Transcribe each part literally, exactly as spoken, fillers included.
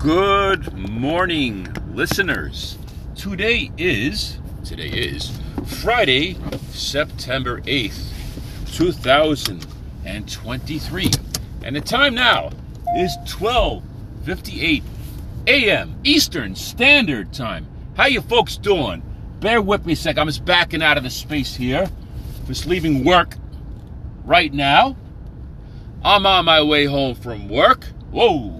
Good morning, listeners. Today is, today is Friday, September eighth, two thousand twenty-three. And the time now is twelve fifty-eight a.m. Eastern Standard Time. How you folks doing? Bear with me a sec. I'm just backing out of the space here. Just leaving work right now. I'm on my way home from work. Whoa.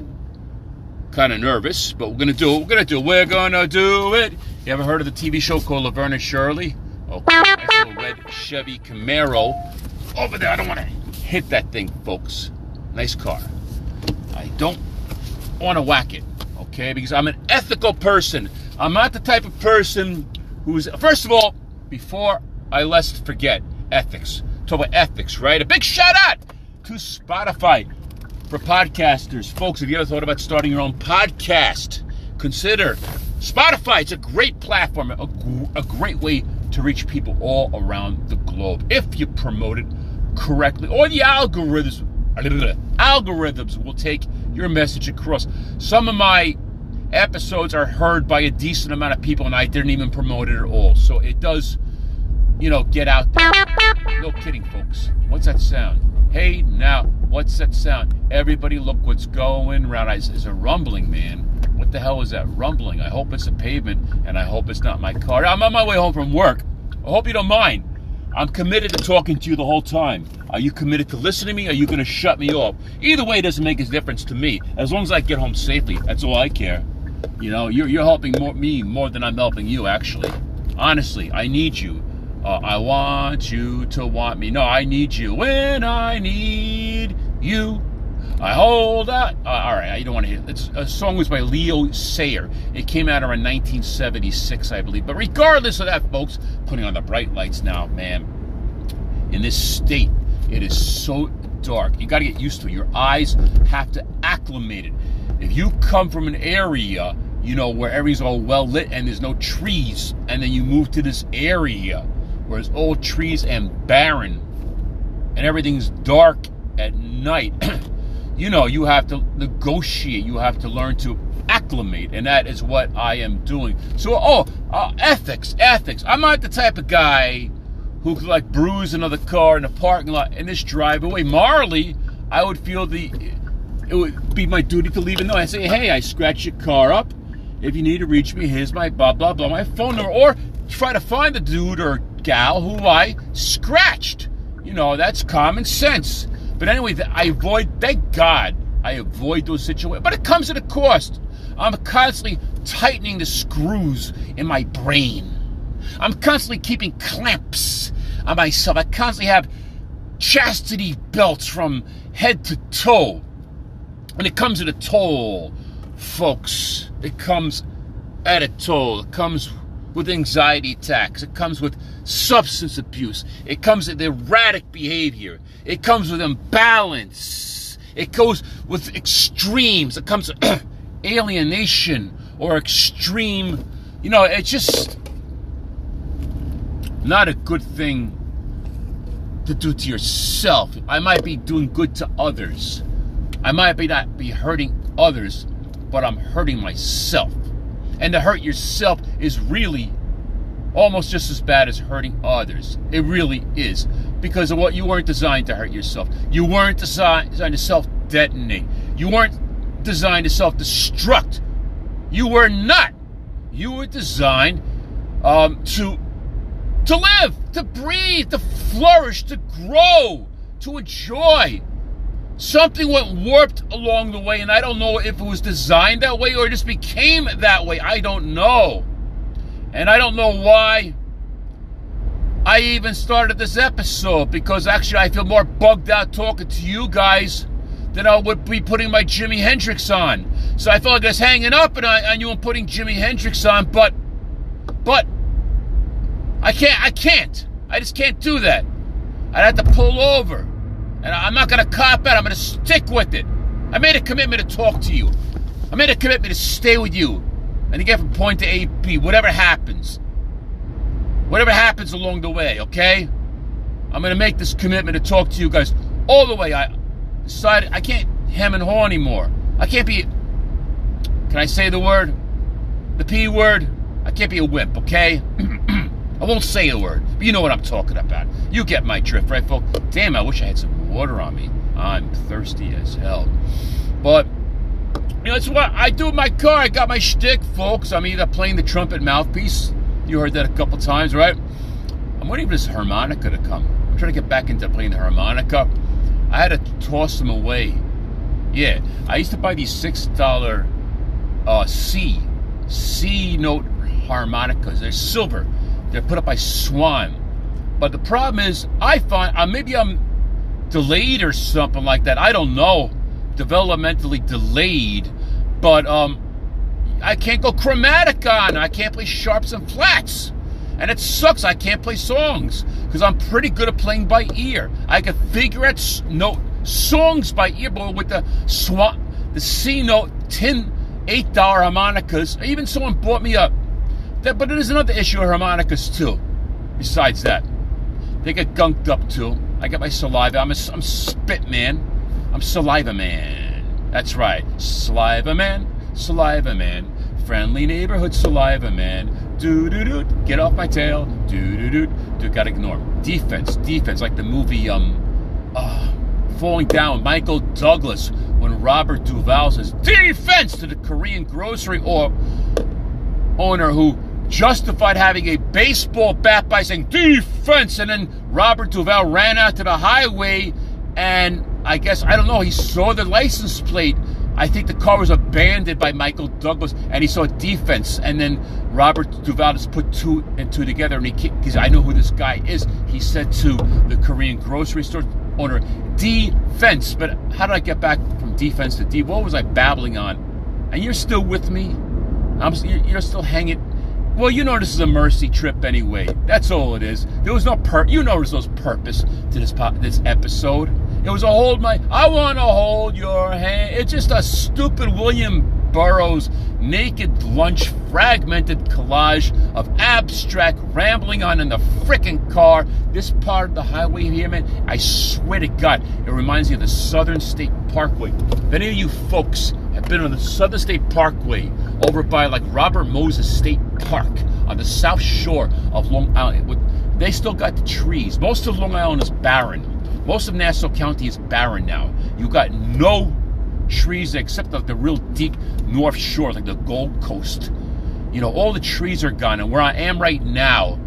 Kind of nervous, but we're going to do it. We're going to do it. We're going to do it. You ever heard of the T V show called Laverna Shirley? Oh, nice little red Chevy Camaro. Over there. I don't want to hit that thing, folks. Nice car. I don't want to whack it, okay? Because I'm an ethical person. I'm not the type of person who's... First of all, before I let's forget, ethics. Talk about ethics, right? A big shout out to Spotify. For podcasters, folks, if you ever thought about starting your own podcast, consider Spotify. It's a great platform, a, a great way to reach people all around the globe if you promote it correctly. Or the algorithms, algorithms will take your message across. Some of my episodes are heard by a decent amount of people, and I didn't even promote it at all. So it does, you know, get out there. No kidding, folks. What's that sound? Hey, now, what's that sound? Everybody look what's going around. It's a rumbling, man. What the hell is that rumbling? I hope it's a pavement, and I hope it's not my car. I'm on my way home from work. I hope you don't mind. I'm committed to talking to you the whole time. Are you committed to listening to me? Or are you going to shut me off? Either way, it doesn't make a difference to me. As long as I get home safely, that's all I care. You know, you're, you're helping more, me more than I'm helping you, actually. Honestly, I need you. Uh, I want you to want me. No, I need you when I need you. I hold out. Uh, all right, you don't want to hear it. It's, a song was by Leo Sayer. It came out around nineteen seventy-six, I believe. But regardless of that, folks, putting on the bright lights now, man. In this state, it is so dark. You got to get used to it. Your eyes have to acclimate it. If you come from an area, you know, where everything's all well lit and there's no trees, and then you move to this area, whereas old trees and barren, and everything's dark at night, you know, you have to negotiate. You have to learn to acclimate, and that is what I am doing. So, oh, uh, ethics, ethics. I'm not the type of guy who could, like, bruise another car in a parking lot in this drive away. Morally, I would feel the, it would be my duty to leave a note. I say, hey, I scratched your car up. If you need to reach me, here's my blah, blah, blah, my phone number, or try to find the dude or gal who I scratched. You know, that's common sense. But anyway, I avoid, thank God, I avoid those situations. But it comes at a cost. I'm constantly tightening the screws in my brain. I'm constantly keeping clamps on myself. I constantly have chastity belts from head to toe. And it comes at a toll, folks. It comes at a toll. It comes with anxiety attacks. It comes with substance abuse. It comes with erratic behavior. It comes with imbalance. It goes with extremes. It comes with alienation or extreme. You know, it's just not a good thing to do to yourself. I might be doing good to others. I might be not be hurting others, but I'm hurting myself. And to hurt yourself is really almost just as bad as hurting others. It really is. Because of what you weren't designed to hurt yourself. You weren't designed to self-detonate. You weren't designed to self-destruct. You were not. You were designed um, to, to live, to breathe, to flourish, to grow, to enjoy. Something went warped along the way, and I don't know if it was designed that way or it just became that way. I don't know. And I don't know why I even started this episode, because actually I feel more bugged out talking to you guys than I would be putting my Jimi Hendrix on. So I felt like I was hanging up and I, on you and putting Jimi Hendrix on, but, but, I can't, I can't. I just can't do that. I'd have to pull over. And I'm not going to cop out. I'm going to stick with it. I made a commitment to talk to you. I made a commitment to stay with you. And to get from point to A to B, whatever happens. Whatever happens along the way, okay? I'm going to make this commitment to talk to you guys all the way. I decided I can't hem and haw anymore. I can't be Can I say the word? The P word? I can't be a wimp, okay? I won't say the word, but you know what I'm talking about. You get my drift, right, folks? Damn, I wish I had some water on me. I'm thirsty as hell. But, you know, that's what I do in my car. I got my shtick, folks. I'm either playing the trumpet mouthpiece. You heard that a couple times, right? I'm waiting for this harmonica to come. I'm trying to get back into playing the harmonica. I had to toss them away. Yeah, I used to buy these six dollar uh, C, C-note harmonicas. They're silver. They're put up by Swan. But the problem is, I find, uh, maybe I'm delayed or something like that. I don't know. Developmentally delayed. But um, I can't go chromatic on. I can't play sharps and flats. And it sucks. I can't play songs. Because I'm pretty good at playing by ear. I can figure out no, songs by ear. But with the Swan, the C-note, ten, eight dollar harmonicas. Even someone bought me a... That, but there's another issue of harmonicas, too. Besides that, they get gunked up, too. I got my saliva. I'm a I'm spit man. I'm saliva man. That's right. Saliva man. Saliva man. Friendly neighborhood saliva man. Do-do-do. Get off my tail. Do-do-do. Do gotta ignore him. Defense. Defense. Like the movie, um... Uh, Falling Down. Michael Douglas. When Robert Duvall says, defense to the Korean grocery or owner who... justified having a baseball bat by saying defense, and then Robert Duvall ran out to the highway, and I guess, I don't know, he saw the license plate. I think the car was abandoned by Michael Douglas, and he saw defense, and then Robert Duvall just put two and two together, and he, because I know who this guy is, he said to the Korean grocery store owner, defense. But how did I get back from defense to D? What was I babbling on? And you're still with me? I'm, you're still hanging... Well, you know this is a mercy trip anyway. That's all it is. There was no pur- You know there's no purpose to this po- this episode. It was a hold my... I want to hold your hand. It's just a stupid William Burroughs naked lunch fragmented collage of abstract rambling on in the frickin' car. This part of the highway here, man, I swear to God, it reminds me of the Southern State Parkway. If any of you folks... I've been on the Southern State Parkway over by like Robert Moses State Park on the south shore of Long Island. They still got the trees. Most of Long Island is barren. Most of Nassau County is barren now. You got no trees except like the real deep north shore, like the Gold Coast. You know, all the trees are gone. And where I am right now,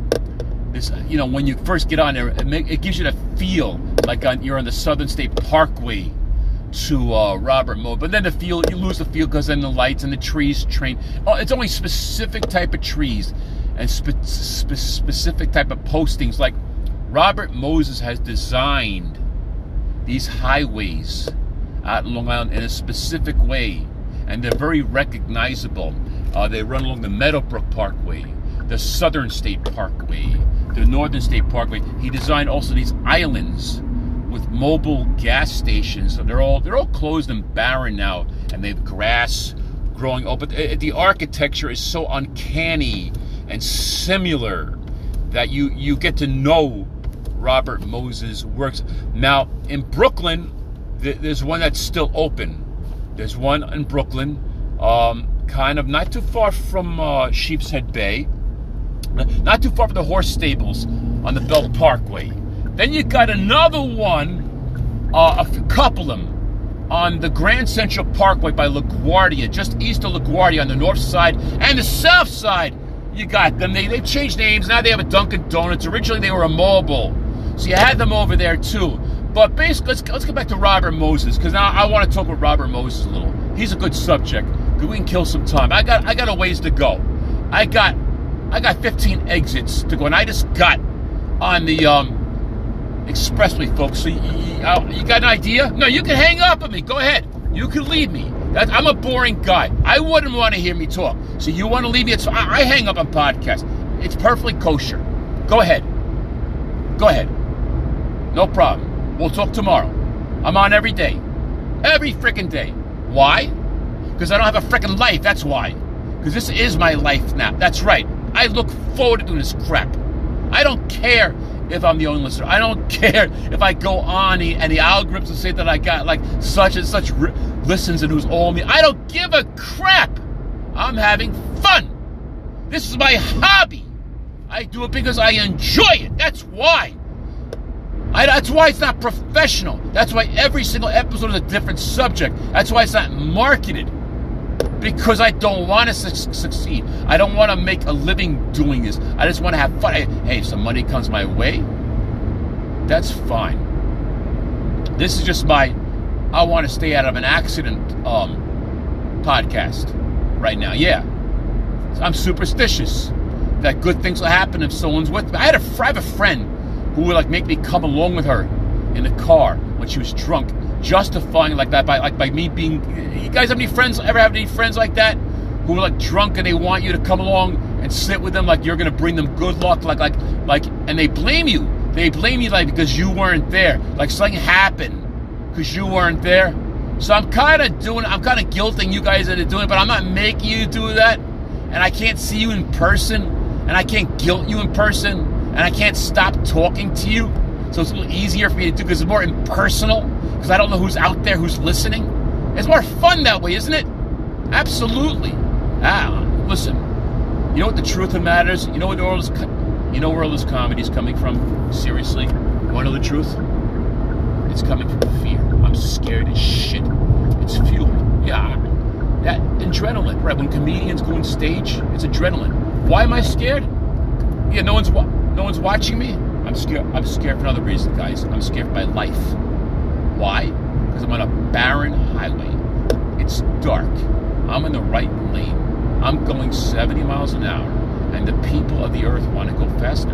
this, you know, when you first get on there, it, make, it gives you the feel like on, you're on the Southern State Parkway to uh, Robert Moses, but then the field, you lose the field because then the lights and the trees train. Oh, it's only specific type of trees and spe- spe- specific type of postings. Like Robert Moses has designed these highways out in Long Island in a specific way, and they're very recognizable. Uh, they run along the Meadowbrook Parkway, the Southern State Parkway, the Northern State Parkway. He designed also these islands with mobile gas stations. So they're all they're all closed and barren now, and they have grass growing open. The architecture is so uncanny and similar that you you get to know Robert Moses' works. Now in Brooklyn, th- there's one that's still open. There's one in Brooklyn, um, kind of not too far from uh, Sheepshead Bay, not too far from the horse stables on the Belt Parkway. Then you got another one, uh, a couple of them, on the Grand Central Parkway by LaGuardia, just east of LaGuardia on the north side. And the south side, you got them. They, they've changed names. Now they have a Dunkin' Donuts. Originally, they were a mobile. So you had them over there, too. But basically, let's, let's go back to Robert Moses, because now I want to talk with Robert Moses a little. He's a good subject. We can kill some time. I got I got a ways to go. I got, I got fifteen exits to go, and I just got on the... Um, expressly, folks. So you, you got an idea? No, you can hang up on me. Go ahead. You can leave me. That, I'm a boring guy. I wouldn't want to hear me talk. So you want to leave me? It's, I, I hang up on podcasts. It's perfectly kosher. Go ahead. Go ahead. No problem. We'll talk tomorrow. I'm on every day. Every freaking day. Why? Because I don't have a freaking life. That's why. Because this is my life now. That's right. I look forward to doing this crap. I don't care if I'm the only listener. I don't care if I go on and the algorithms will say that I got like such and such r- listens and who's all me. I don't give a crap. I'm having fun. This is my hobby. I do it because I enjoy it. That's why. I, that's why it's not professional. That's why every single episode is a different subject. That's why it's not marketed. Because I don't want to su- succeed. I don't want to make a living doing this. I just want to have fun. I, hey, if some money comes my way, that's fine. This is just my I want to stay out of an accident um, podcast right now. Yeah. I'm superstitious that good things will happen if someone's with me. I had a, I have a friend who would like make me come along with her in the car when she was drunk, justifying like that by like by me being. You guys have any friends? Ever have any friends like that who are like drunk and they want you to come along and sit with them like you're gonna bring them good luck, like like like, and they blame you. They blame you like because you weren't there, like something happened because you weren't there. So I'm kind of doing, I'm kind of guilting you guys into doing it, but I'm not making you do that. And I can't see you in person, and I can't guilt you in person, and I can't stop talking to you. So it's a little easier for me to do because it's more impersonal, because I don't know who's out there, who's listening. It's more fun that way, isn't it? Absolutely. Ah, listen, you know what the truth of matters? You know what all this, you know where all this comedy is coming from? Seriously, you want to know the truth? It's coming from fear. I'm scared as shit. It's fuel. Yeah. That adrenaline, right? When comedians go on stage, it's adrenaline. Why am I scared? Yeah, no one's wa- no one's watching me. I'm scared. I'm scared for another reason, guys. I'm scared for my life. Why? Because I'm on a barren highway. It's dark. I'm in the right lane. I'm going seventy miles an hour, and the people of the earth want to go faster.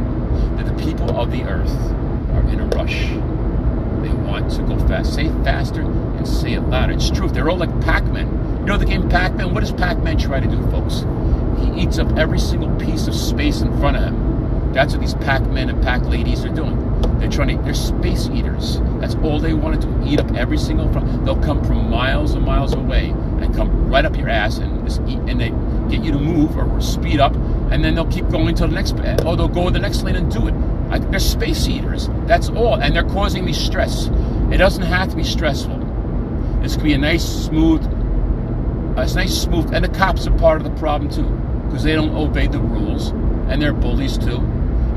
The people of the earth are in a rush. They want to go fast. Say faster and say it louder. It's true. They're all like Pac-Man. You know the game Pac-Man? What does Pac-Man try to do, folks? He eats up every single piece of space in front of him. That's what these Pac-Men and Pac-Ladies are doing. They're trying to, they're space eaters. That's all they want to do, eat up every single front. They'll come from miles and miles away and come right up your ass and just eat, and they get you to move or speed up, and then they'll keep going to the next, or they'll go to the next lane and do it. I, they're space eaters. That's all. And they're causing me stress. It doesn't have to be stressful. This could be a nice, smooth, It's nice, smooth, and the cops are part of the problem too, because they don't obey the rules, and they're bullies too,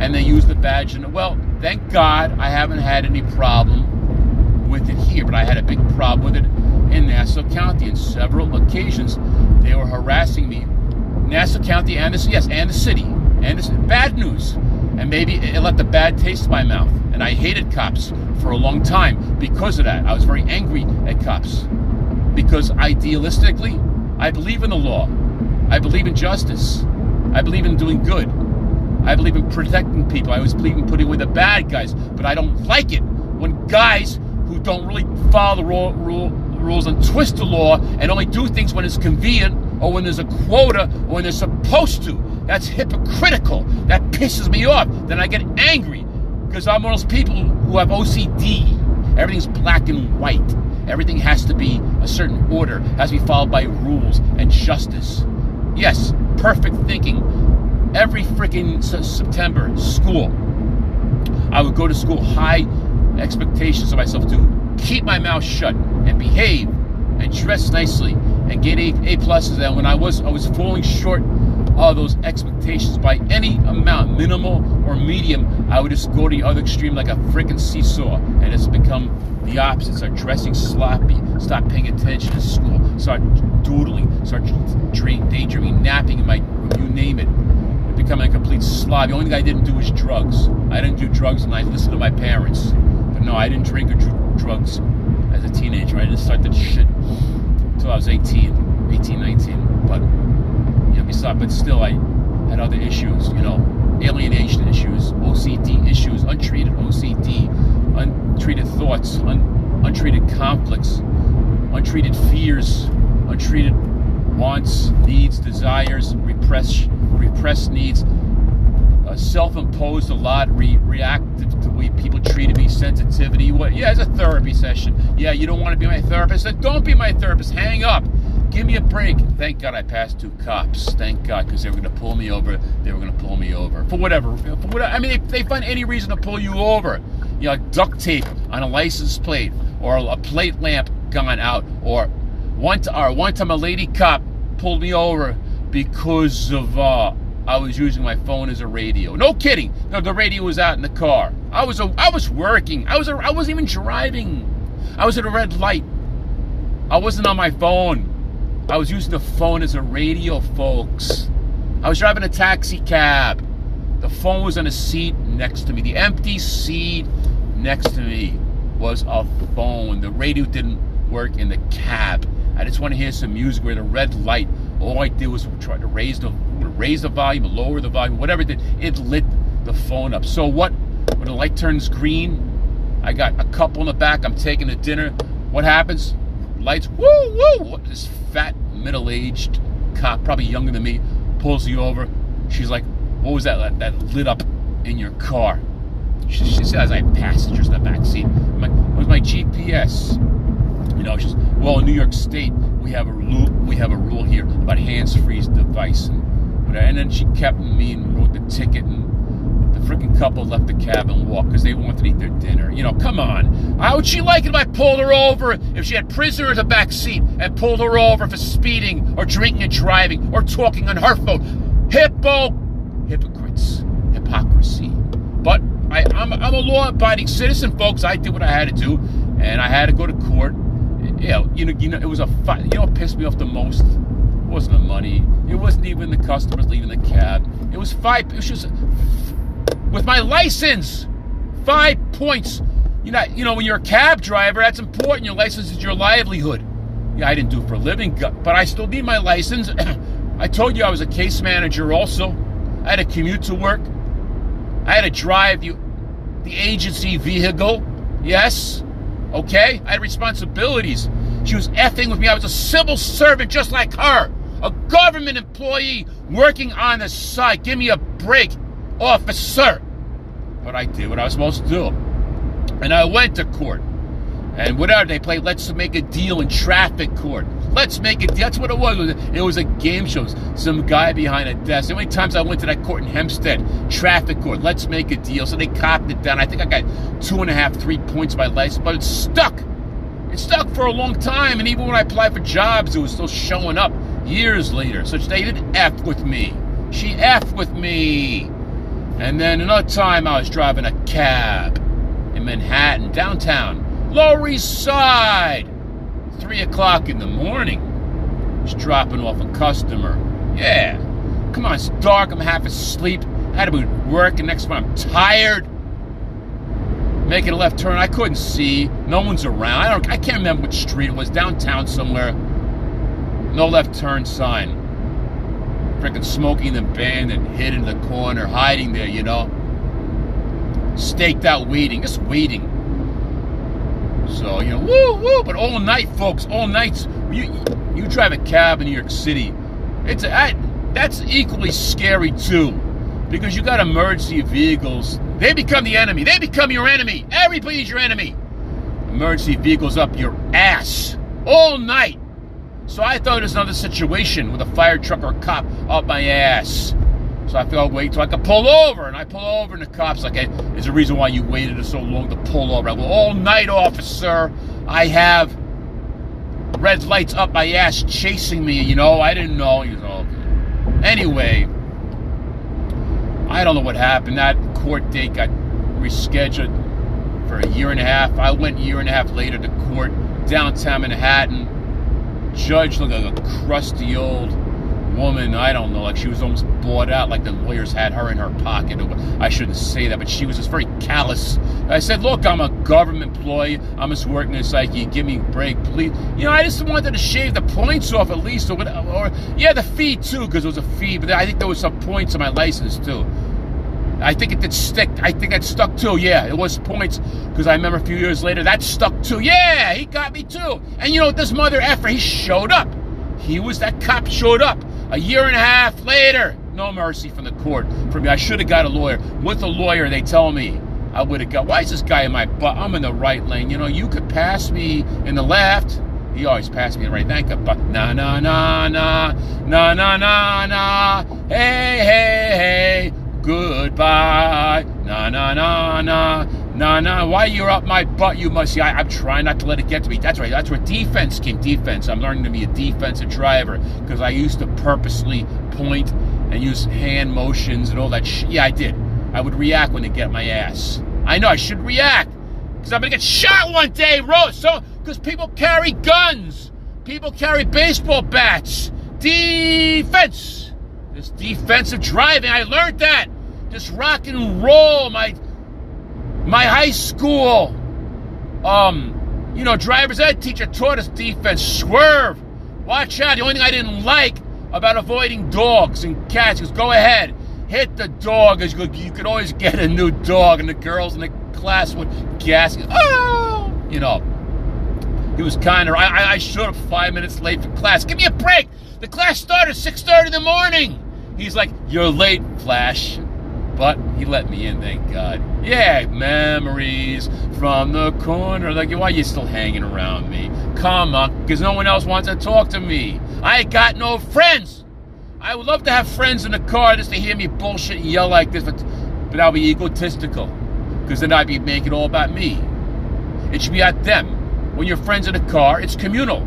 and they use the badge. And well, thank God I haven't had any problem with it here, but I had a big problem with it in Nassau County. In several occasions, they were harassing me. Nassau County and the yes, and the city, and the, bad news, and maybe it left a bad taste in my mouth, and I hated cops for a long time because of that. I was very angry at cops because idealistically, I believe in the law. I believe in justice. I believe in doing good. I believe in protecting people. I always believe in putting away the bad guys. But I don't like it when guys who don't really follow the rule, rule, rules and twist the law and only do things when it's convenient or when there's a quota or when they're supposed to. That's hypocritical. That pisses me off. Then I get angry because I'm one of those people who have O C D. Everything's black and white. Everything has to be a certain order, has to be followed by rules and justice. Yes, perfect thinking. Every freaking September, school. I would go to school, high expectations of myself to keep my mouth shut and behave and dress nicely and get A pluses. And when I was, I was falling short of those expectations by any amount, minimal or medium, I would just go to the other extreme like a freaking seesaw, and it's become the opposite. Start dressing sloppy, stop paying attention to school, start doodling, start dream, daydreaming, napping in my room, you name it. It becoming a complete slob. The only thing I didn't do was drugs. I didn't do drugs and I listened to my parents. But no, I didn't drink or do drugs as a teenager. I didn't start that shit until I was eighteen, nineteen. But, you know, besides, but still I had other issues, you know, alienation issues, O C D issues, untreated O C D, untreated thoughts, un- untreated conflicts, untreated fears, untreated wants, needs, desires, repressed repressed needs, uh, self-imposed a lot, re- reactive to the way people treated me, sensitivity. What? Yeah, it's a therapy session. Yeah, you don't want to be my therapist? Then don't be my therapist. Hang up. Give me a break. Thank God I passed two cops. Thank God, because they were going to pull me over. They were going to pull me over. For whatever. For whatever. I mean, if they find any reason to pull you over. You know, like duct tape on a license plate, or a plate lamp gone out, or one, t- or one time a lady cop pulled me over because of uh, I was using my phone as a radio. No kidding. No, the radio was out in the car. I was a, I was working. I was a, I wasn't even driving. I was at a red light. I wasn't on my phone. I was using the phone as a radio, folks. I was driving a taxi cab. The phone was on a seat next to me. The empty seat next to me was a phone. The radio didn't work in the cab. I just want to hear some music. We're at a red light. All I did was try to raise the raise the volume, lower the volume, whatever it did. It lit the phone up. So what? When the light turns green, I got a couple in the back. I'm taking a dinner. What happens? Lights, woo, woo. What, this fat, middle-aged cop, probably younger than me, pulls you over. She's like, what was that that lit up in your car? She, she says, I had passengers in the back seat. I'm like, where's my G P S? You know, she's, well, in New York State, we have a rule, we have a rule here about hands-free device. And, whatever. And then she kept me and wrote the ticket, and the freaking couple left the cab and walked because they wanted to eat their dinner. You know, come on. How would she like it if I pulled her over if she had prisoners in the back seat and pulled her over for speeding or drinking and driving or talking on her phone? Hippo. Hypocrites. Hypocrisy. But I, I'm, I'm a law-abiding citizen, folks. I did what I had to do, and I had to go to court. You know, you know, you know, it was a fight. You know what pissed me off the most? It wasn't the money. It wasn't even the customers leaving the cab. It was five. It was just with my license, five points. You know, you know, when you're a cab driver, that's important. Your license is your livelihood. Yeah, I didn't do it for a living, but I still need my license. I told you I was a case manager. Also, I had to commute to work. I had to drive the the agency vehicle. Yes. Okay? I had responsibilities. She was effing with me. I was a civil servant just like her. A government employee working on the side. Give me a break, officer. But I did what I was supposed to do. And I went to court. And whatever they played, let's make a deal in traffic court. Let's make a deal. That's what it was. It was a game show. Some guy behind a desk. How many times I went to that court in Hempstead? Traffic court. Let's make a deal. So they copped it down. I think I got two and a half, three points by license, but it stuck. It stuck for a long time. And even when I applied for jobs, it was still showing up years later. So they didn't F with me. She F with me. And then another time I was driving a cab in Manhattan, downtown. Lower East Side, three o'clock in the morning. Just dropping off a customer. Yeah. Come on, it's dark. I'm half asleep. I had to be working next month. I'm tired. Making a left turn. I couldn't see. No one's around. I don't. I can't remember which street it was. Downtown somewhere. No left turn sign. Freaking Smokey and the Bandit hid in the corner, hiding there, you know. Staked out waiting. Just waiting. So, you know, woo, woo, but all night, folks, all nights, you you drive a cab in New York City, it's a, that's equally scary, too, because you got emergency vehicles. They become the enemy. They become your enemy. Everybody's your enemy. Emergency vehicles up your ass all night. So I thought it was another situation with a fire truck or a cop up my ass. So I figured I'd wait till I could pull over. And I pull over, and the cop's like, hey, there's a reason why you waited so long to pull over. I go, all night, officer. I have red lights up my ass chasing me. You know, I didn't know. He was all good. Anyway, I don't know what happened. That court date got rescheduled for a year and a half. I went a year and a half later to court, downtown Manhattan. Judge looked like a crusty old woman, I don't know, like she was almost bought out, like the lawyers had her in her pocket. I shouldn't say that, but she was just very callous. I said, look, I'm a government employee. I'm just working in psyche. Give me a break, please. You know, I just wanted to shave the points off at least. Or, or yeah, the fee, too, because it was a fee, but I think there was some points on my license, too. I think it did stick. I think that stuck, too. Yeah, it was points, because I remember a few years later, that stuck, too. Yeah, he got me, too. And, you know, this mother effer, he showed up. He was, that cop showed up. A year and a half later, no mercy from the court for me. I should have got a lawyer. With a lawyer, they tell me I would have got. Why is this guy in my butt? I'm in the right lane. You know, you could pass me in the left. He always passed me in the right. Thank God. But na na na na na na na na. Hey hey hey. Goodbye. Na na na na na Nah, nah, why you're up my butt, you must see. I, I'm trying not to let it get to me. That's right. That's where defense came. Defense. I'm learning to be a defensive driver because I used to purposely point and use hand motions and all that shit. Yeah, I did. I would react when they get my ass. I know I should react because I'm going to get shot one day, bro. So, because people carry guns. People carry baseball bats. Defense. This defensive driving, I learned that. Just rock and roll, my... My high school, um, you know, driver's ed teacher taught us defense. Swerve. Watch out. The only thing I didn't like about avoiding dogs and cats is go ahead. Hit the dog. You could always get a new dog. And the girls in the class would gasp. Oh, you know, he was kind of, I, I showed up five minutes late for class. Give me a break. The class started six thirty in the morning. He's like, you're late, Flash. But he let me in, thank God. Yeah, memories from the corner. Like, why are you still hanging around me? Come on, because no one else wants to talk to me. I got no friends. I would love to have friends in the car just to hear me bullshit and yell like this, but, but I'll be egotistical, because then I'd be making it all about me. It should be about them. When you're friends in the car, it's communal.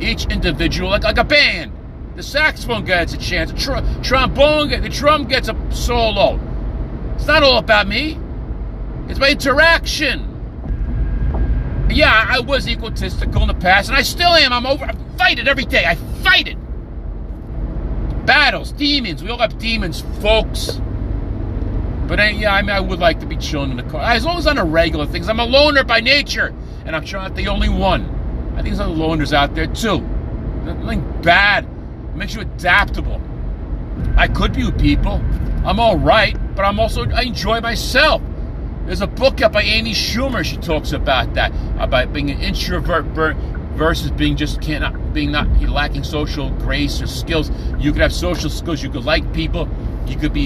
Each individual, like, like a band. The saxophone gets a chance. The tr- trombone, the drum gets a solo. It's not all about me. It's my interaction. Yeah, I was egotistical in the past, and I still am. I'm over. I fight it every day. I fight it. Battles, demons. We all have demons, folks. But I, yeah, I mean, I would like to be chilling in the car. As long as I'm on regular things. I'm a loner by nature, and I'm sure not the only one. I think there's other loners out there, too. Nothing bad. It makes you adaptable. I could be with people. I'm all right, but I'm also, I enjoy myself. There's a book out by Annie Schumer. She talks about that, about being an introvert versus being just cannot, being not lacking social grace or skills. You could have social skills. You could like people. You could be,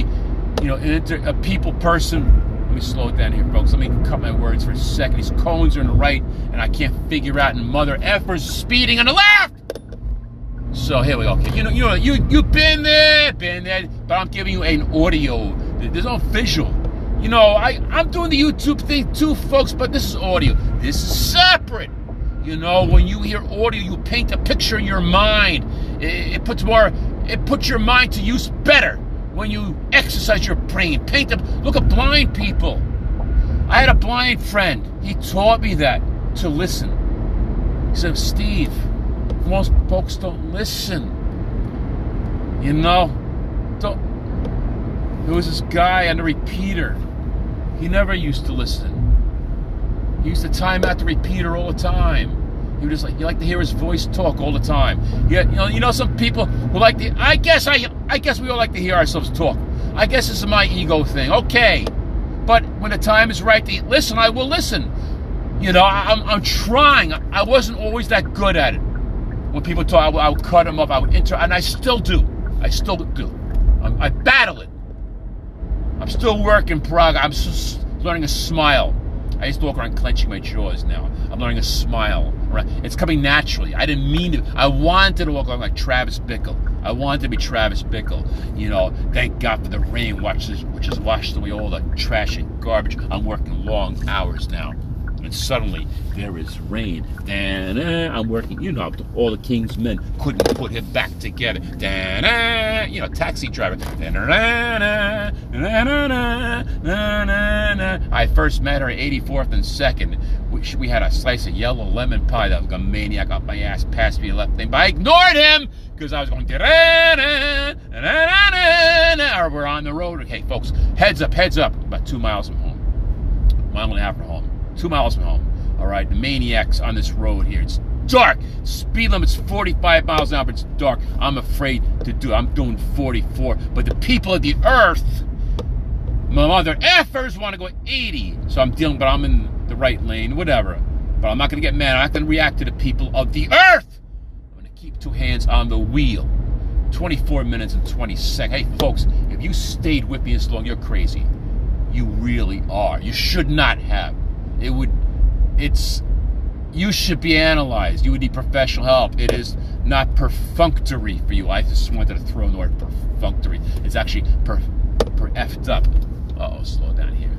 you know, an inter, a people person. Let me slow it down here, folks. Let me cut my words for a second. These cones are on the right, and I can't figure out. And mother efforts speeding on the left. So here we go. You know, you know, you you've been there, been there. But I'm giving you an audio. There's no visual. You know, I I'm doing the YouTube thing too, folks. But this is audio. This is separate. You know, when you hear audio, you paint a picture in your mind. It, it puts more. It puts your mind to use better when you exercise your brain. Paint up. Look at blind people. I had a blind friend. He taught me that to listen. He said, Steve, most folks don't listen. You know, don't. There was this guy on the repeater. He never used to listen. He used to time out the repeater all the time. He was just like, you like to hear his voice talk all the time. Yeah, you know, you know some people who like to. I guess I, I guess we all like to hear ourselves talk. I guess this is my ego thing. Okay, but when the time is right to listen, I will listen. You know, I'm, I'm trying. I wasn't always that good at it. When people talk, I would, I would cut them off. I would inter, and I still do. I still do. I'm, I battle it. I'm still working progress. I'm just learning a smile. I used to walk around clenching my jaws. Now I'm learning a smile. Right? It's coming naturally. I didn't mean to. I wanted to walk around like Travis Bickle. I wanted to be Travis Bickle. You know, thank God for the rain, watch this, which has washed away all the trash and garbage. I'm working long hours now. And suddenly there is rain. Da-na, I'm working, you know, all the king's men couldn't put him back together. Da-na, you know, taxi driver. Da-na-na, na-na-na, na-na-na. I first met her at eighty-fourth and second. We, we had a slice of yellow lemon pie. That was a maniac up my ass, passed me the left thing. But I ignored him because I was going, da-na-na, na-na-na. Or we're on the road. Okay, folks, heads up, heads up. About two miles from home. Mile and a half from home. Two miles from home, all right? The maniacs on this road here. It's dark. Speed limit's forty-five miles an hour, but it's dark. I'm afraid to do it. I'm doing forty-four. But the people of the earth, my mother effers, want to go eighty. So I'm dealing, but I'm in the right lane, whatever. But I'm not going to get mad. I'm not going to react to the people of the earth. I'm going to keep two hands on the wheel. twenty-four minutes and twenty seconds. Hey, folks, if you stayed with me this long, you're crazy. You really are. You should not have. It would, it's, you should be analyzed. You would need professional help. It is not perfunctory for you. I just wanted to throw in the word perfunctory. It's actually per, per effed up. Uh-oh, slow down here.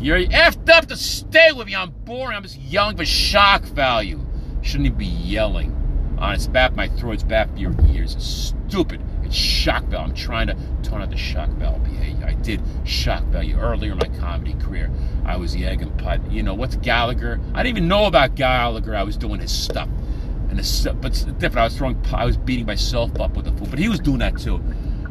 You're effed up to stay with me. I'm boring. I'm just yelling for shock value. Shouldn't even be yelling. Oh, it's bad for my throat. It's bad for your ears. It's stupid. It's shock value. I'm trying to tone out the shock value behavior. I did shock value earlier in my comedy career. I was the egg and putt. You know, what's Gallagher? I didn't even know about Gallagher. I was doing his stuff. And his, but it's different. I was throwing, I was beating myself up with the food. But he was doing that too.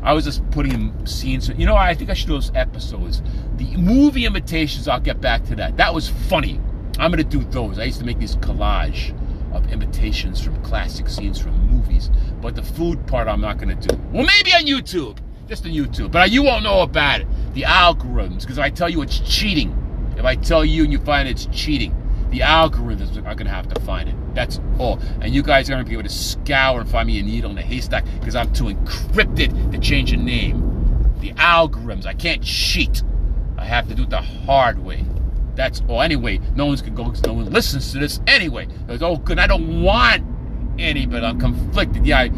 I was just putting in scenes. You know, I think I should do those episodes. The movie imitations, I'll get back to that. That was funny. I'm going to do those. I used to make these collage of imitations from classic scenes from movies. But the food part, I'm not going to do. Well, maybe on YouTube. Just on YouTube. But you won't know about it. The algorithms. Because if I tell you it's cheating, if I tell you and you find it's cheating, the algorithms are going to have to find it. That's all. And you guys are going to be able to scour and find me a needle in a haystack because I'm too encrypted to change a name. The algorithms. I can't cheat. I have to do it the hard way. That's all. Anyway, no one's going to go because no one listens to this anyway. It's all good. I don't want any, but I'm conflicted. Yeah, I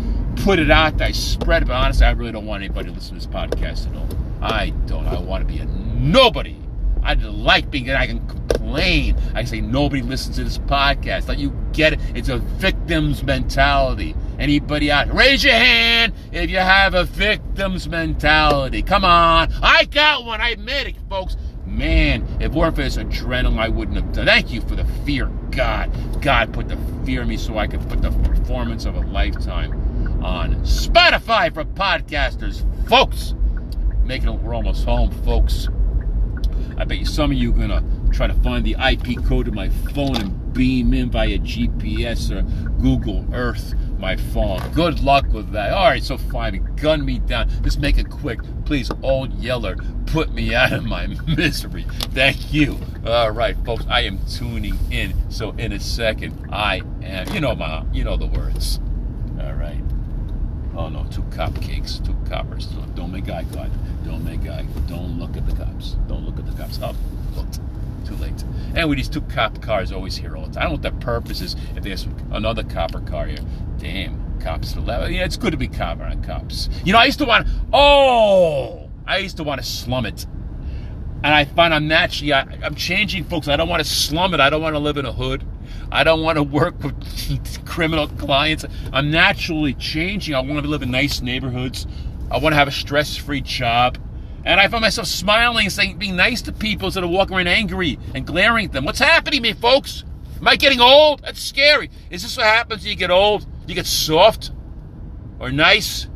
put it out there. I spread it. But honestly, I really don't want anybody to listen to this podcast at all. I don't. I want to be a nobody. I like being that I can complain. I say nobody listens to this podcast. Like, you get it. It's a victim's mentality. Anybody out? Raise your hand if you have a victim's mentality. Come on. I got one. I admit it, folks. Man, if it weren't for this adrenaline, I wouldn't have done. Thank you for the fear. God. God put the fear in me so I could put the performance of a lifetime on Spotify for podcasters. Folks, making it, we're almost home, folks. I bet you some of you are going to try to find the I P code of my phone and beam in via G P S or Google Earth my phone. Good luck with that. All right, so fine. Gun me down. Just make it quick. Please, Old Yeller, put me out of my misery. Thank you. All right, folks, I am tuning in. So in a second, I am, you know, my, you know the words. All right. Oh, no, two cupcakes, two coppers. Don't, don't make eye God. Don't make eye. Don't look at the cops. Don't look at the cops. Oh, looked. Too late. Anyway, these two cop cars always here all the time. I don't know what the purpose is if there's another copper car here. Damn, cops to the left. Yeah, it's good to be copper on cops. You know, I used to want, oh, I used to want to slum it. And I find I'm naturally, I, I'm changing, folks. I don't want to slum it. I don't want to live in a hood. I don't want to work with criminal clients. I'm naturally changing. I want to live in nice neighborhoods. I want to have a stress-free job. And I find myself smiling and saying, being nice to people instead of walking around angry and glaring at them. What's happening to me, folks? Am I getting old? That's scary. Is this what happens when you get old? You get soft or nice?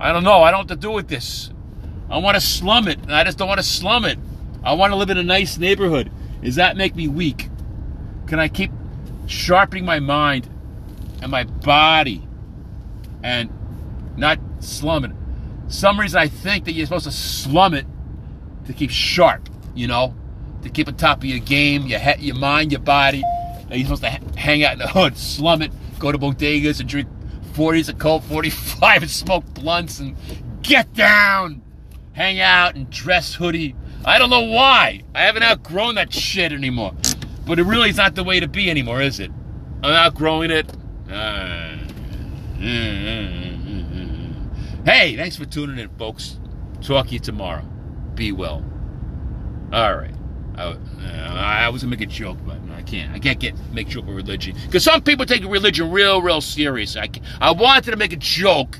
I don't know. I don't have to do with this. I want to slum it, and I just don't want to slum it. I want to live in a nice neighborhood. Does that make me weak? Can I keep sharpening my mind and my body and not slum it? Some reason I think that you're supposed to slum it to keep sharp, you know, to keep on top of your game, your head, your mind, your body. That you're supposed to ha- hang out in the hood, slum it, go to bodegas and drink forties and cold forty-five and smoke blunts and get down, hang out and dress hoodie. I don't know why. I haven't outgrown that shit anymore. But it really is not the way to be anymore, is it? I'm outgrowing it. Uh, hey, thanks for tuning in, folks. Talk to you tomorrow. Be well. All right. I, uh, I was gonna make a joke, but I can't. I can't get make a joke with religion because some people take religion real, real serious. I I wanted to make a joke,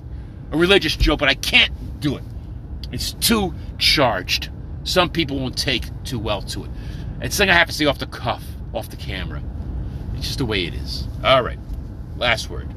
a religious joke, but I can't do it. It's too charged. Some people won't take too well to it. It's something I have to say off the cuff. Off the camera. It's just the way it is. All right. Last word.